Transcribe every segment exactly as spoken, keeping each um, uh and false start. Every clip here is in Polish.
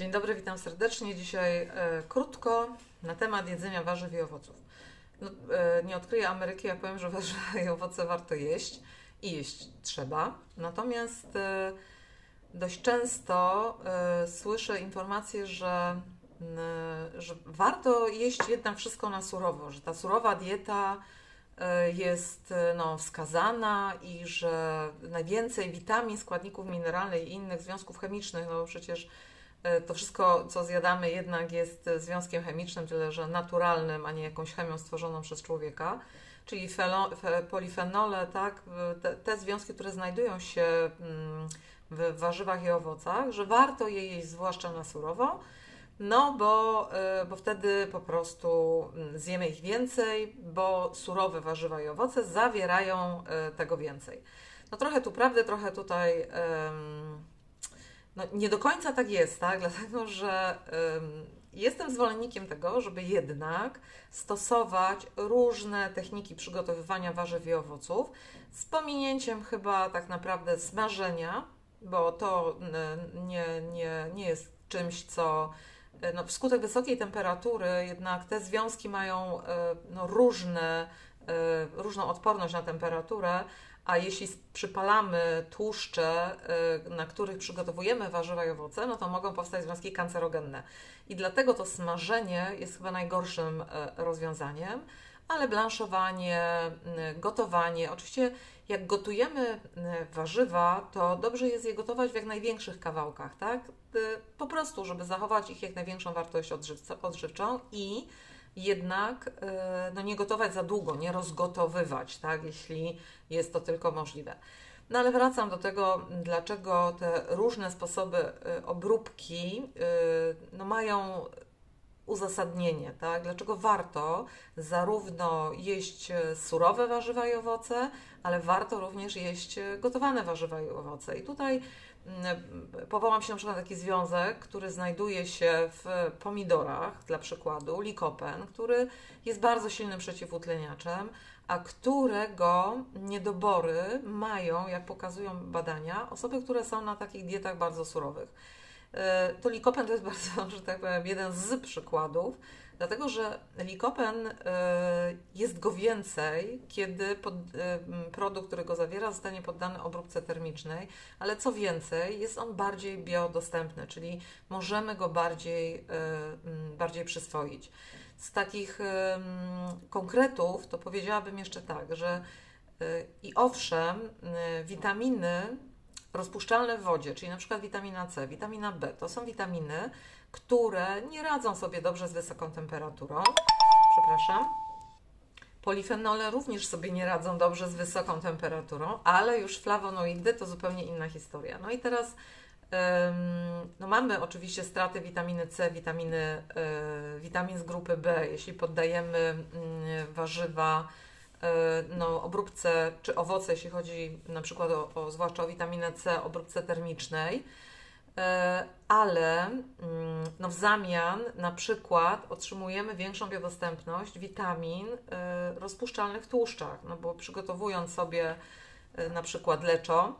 Dzień dobry, witam serdecznie. Dzisiaj e, krótko na temat jedzenia warzyw i owoców. No, e, nie odkryję Ameryki, jak powiem, że warzywa i owoce warto jeść i jeść trzeba. Natomiast e, dość często e, słyszę informacje, że, e, że warto jeść jednak wszystko na surowo, że ta surowa dieta e, jest no, wskazana i że najwięcej witamin, składników mineralnych i innych związków chemicznych, no bo przecież to wszystko, co zjadamy, jednak jest związkiem chemicznym, tyle że naturalnym, a nie jakąś chemią stworzoną przez człowieka. Czyli polifenole, tak, te, te związki, które znajdują się w warzywach i owocach, że warto je jeść zwłaszcza na surowo, no bo, bo wtedy po prostu zjemy ich więcej, bo surowe warzywa i owoce zawierają tego więcej. No trochę tu prawdy, trochę tutaj... Um, No, nie do końca tak jest, tak? Dlatego, że ym, jestem zwolennikiem tego, żeby jednak stosować różne techniki przygotowywania warzyw i owoców z pominięciem chyba tak naprawdę smażenia, bo to y, nie, nie, nie jest czymś, co y, no, wskutek wysokiej temperatury jednak te związki mają y, no, różne, y, różną odporność na temperaturę. A jeśli przypalamy tłuszcze, na których przygotowujemy warzywa i owoce, no to mogą powstać związki kancerogenne. I dlatego to smażenie jest chyba najgorszym rozwiązaniem, ale blanszowanie, gotowanie. Oczywiście jak gotujemy warzywa, to dobrze jest je gotować w jak największych kawałkach, tak? Po prostu, żeby zachować ich jak największą wartość odżywczą i jednak no, nie gotować za długo, nie rozgotowywać, tak, jeśli jest to tylko możliwe. No ale wracam do tego, dlaczego te różne sposoby obróbki no, mają uzasadnienie, tak? Dlaczego warto zarówno jeść surowe warzywa i owoce, ale warto również jeść gotowane warzywa i owoce. I tutaj powołam się na przykład na taki związek, który znajduje się w pomidorach, dla przykładu, likopen, który jest bardzo silnym przeciwutleniaczem, a którego niedobory mają, jak pokazują badania, osoby, które są na takich dietach bardzo surowych. To likopen to jest bardzo, że tak powiem, jeden z przykładów, dlatego że likopen jest go więcej, kiedy pod, produkt, który go zawiera, zostanie poddany obróbce termicznej, ale co więcej, jest on bardziej biodostępny, czyli możemy go bardziej, bardziej przyswoić. Z takich konkretów to powiedziałabym jeszcze tak, że i owszem, witaminy rozpuszczalne w wodzie, czyli na przykład witamina C, witamina B, to są witaminy, które nie radzą sobie dobrze z wysoką temperaturą. Przepraszam. Polifenole również sobie nie radzą dobrze z wysoką temperaturą, ale już flawonoidy to zupełnie inna historia. No i teraz no mamy oczywiście straty witaminy C, witaminy, witamin z grupy B, jeśli poddajemy warzywa, no, obróbce czy owoce, jeśli chodzi na przykład o, o, zwłaszcza o witaminę C, obróbce termicznej, ale no, w zamian na przykład otrzymujemy większą biodostępność witamin rozpuszczalnych w tłuszczach, no bo przygotowując sobie na przykład leczo,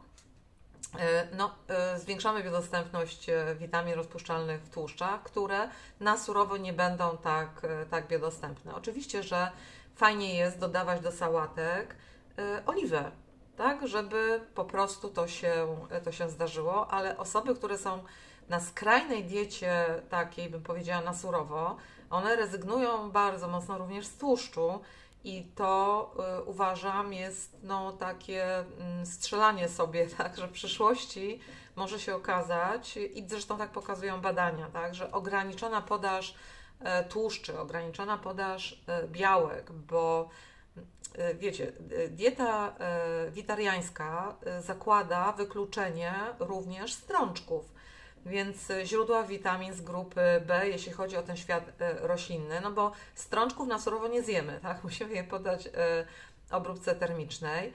no, zwiększamy biodostępność witamin rozpuszczalnych w tłuszczach, które na surowo nie będą tak, tak biodostępne. Oczywiście, że fajnie jest dodawać do sałatek y, oliwę, tak, żeby po prostu to się, to się zdarzyło, ale osoby, które są na skrajnej diecie takiej, bym powiedziała, na surowo, one rezygnują bardzo mocno również z tłuszczu i to y, uważam jest no, takie y, strzelanie sobie, tak, że w przyszłości może się okazać i zresztą tak pokazują badania, tak, że ograniczona podaż tłuszczy, ograniczona podaż białek, bo wiecie, dieta witariańska zakłada wykluczenie również strączków, więc źródła witamin z grupy B, jeśli chodzi o ten świat roślinny, no bo strączków na surowo nie zjemy, tak? Musimy je podać obróbce termicznej.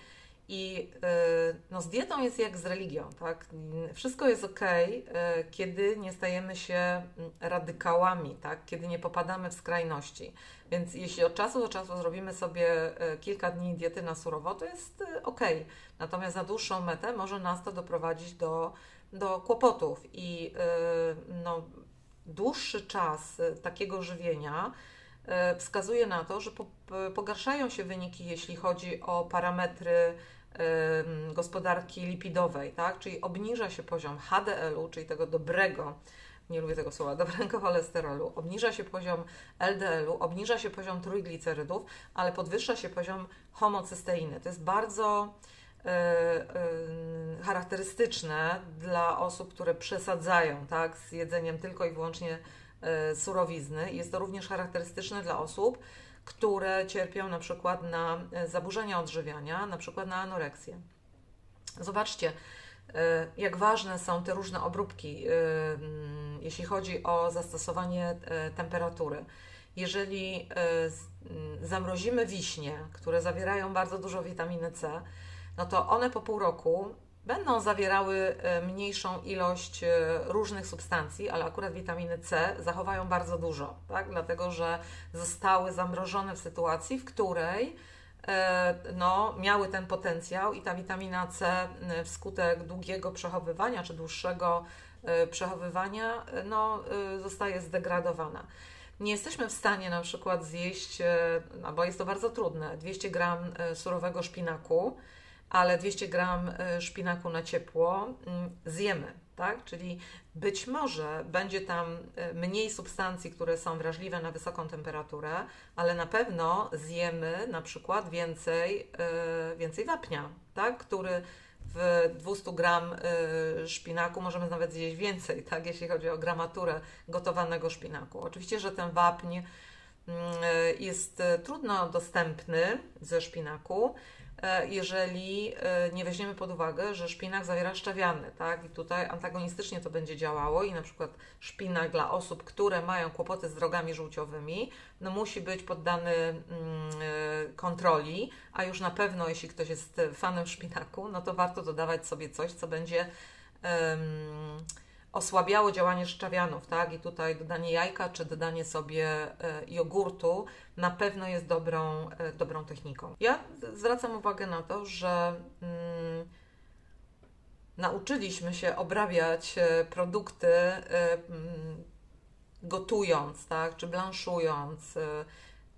I no, z dietą jest jak z religią, tak? Wszystko jest ok, kiedy nie stajemy się radykałami, tak? Kiedy nie popadamy w skrajności. Więc jeśli od czasu do czasu zrobimy sobie kilka dni diety na surowo, to jest ok. Natomiast na dłuższą metę może nas to doprowadzić do, do kłopotów i no, dłuższy czas takiego żywienia wskazuje na to, że pogarszają się wyniki, jeśli chodzi o parametry gospodarki lipidowej, tak? Czyli obniża się poziom H D L-u, czyli tego dobrego, nie lubię tego słowa, dobrego cholesterolu, obniża się poziom L D L-u, obniża się poziom trójglicerydów, ale podwyższa się poziom homocysteiny. To jest bardzo yy, yy, charakterystyczne dla osób, które przesadzają, tak, z jedzeniem tylko i wyłącznie yy, surowizny. Jest to również charakterystyczne dla osób, które cierpią na przykład na zaburzenia odżywiania, na przykład na anoreksję. Zobaczcie, jak ważne są te różne obróbki, jeśli chodzi o zastosowanie temperatury. Jeżeli zamrozimy wiśnie, które zawierają bardzo dużo witaminy C, no to one po pół roku będą zawierały mniejszą ilość różnych substancji, ale akurat witaminy C zachowają bardzo dużo, tak? Dlatego, że zostały zamrożone w sytuacji, w której no, miały ten potencjał i ta witamina C wskutek długiego przechowywania czy dłuższego przechowywania no, zostaje zdegradowana. Nie jesteśmy w stanie na przykład zjeść, no, bo jest to bardzo trudne, dwieście gram surowego szpinaku, ale dwieście gram szpinaku na ciepło zjemy, tak? Czyli być może będzie tam mniej substancji, które są wrażliwe na wysoką temperaturę, ale na pewno zjemy na przykład więcej, więcej wapnia, tak? Który w dwieście gram szpinaku możemy nawet zjeść więcej, tak? Jeśli chodzi o gramaturę gotowanego szpinaku. Oczywiście, że ten wapń jest trudno dostępny ze szpinaku, jeżeli nie weźmiemy pod uwagę, że szpinak zawiera szczawiany, tak? I tutaj antagonistycznie to będzie działało i na przykład szpinak dla osób, które mają kłopoty z drogami żółciowymi, no musi być poddany kontroli, a już na pewno jeśli ktoś jest fanem szpinaku, no to warto dodawać sobie coś, co będzie um, osłabiało działanie szczawianów, tak? I tutaj dodanie jajka czy dodanie sobie jogurtu na pewno jest dobrą, dobrą techniką. Ja zwracam uwagę na to, że mm, nauczyliśmy się obrabiać produkty mm, gotując, tak? Czy blanszując.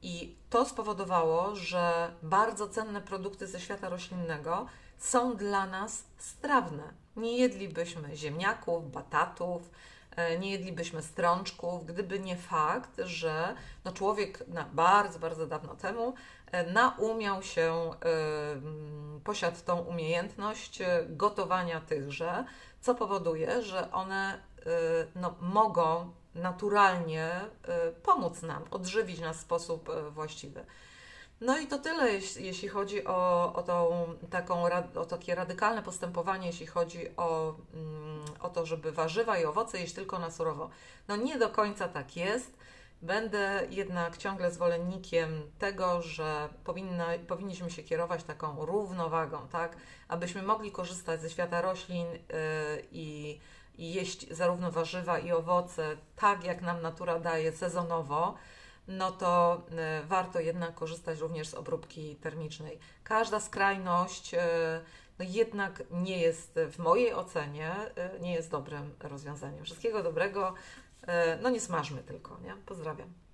I to spowodowało, że bardzo cenne produkty ze świata roślinnego są dla nas strawne. Nie jedlibyśmy ziemniaków, batatów, nie jedlibyśmy strączków, gdyby nie fakt, że no człowiek na bardzo, bardzo dawno temu naumiał się, y, posiadł tą umiejętność gotowania tychże, co powoduje, że one y, no, mogą naturalnie y, pomóc nam, odżywić nas w sposób y, właściwy. No i to tyle, jeśli chodzi o, o, tą, taką, o takie radykalne postępowanie, jeśli chodzi o, o to, żeby warzywa i owoce jeść tylko na surowo. No nie do końca tak jest. Będę jednak ciągle zwolennikiem tego, że powinna, powinniśmy się kierować taką równowagą, tak? Abyśmy mogli korzystać ze świata roślin yy, i, i jeść zarówno warzywa i owoce, tak jak nam natura daje sezonowo, no to warto jednak korzystać również z obróbki termicznej. Każda skrajność no jednak nie jest, w mojej ocenie, nie jest dobrym rozwiązaniem. Wszystkiego dobrego, no nie smażmy tylko, nie? Pozdrawiam.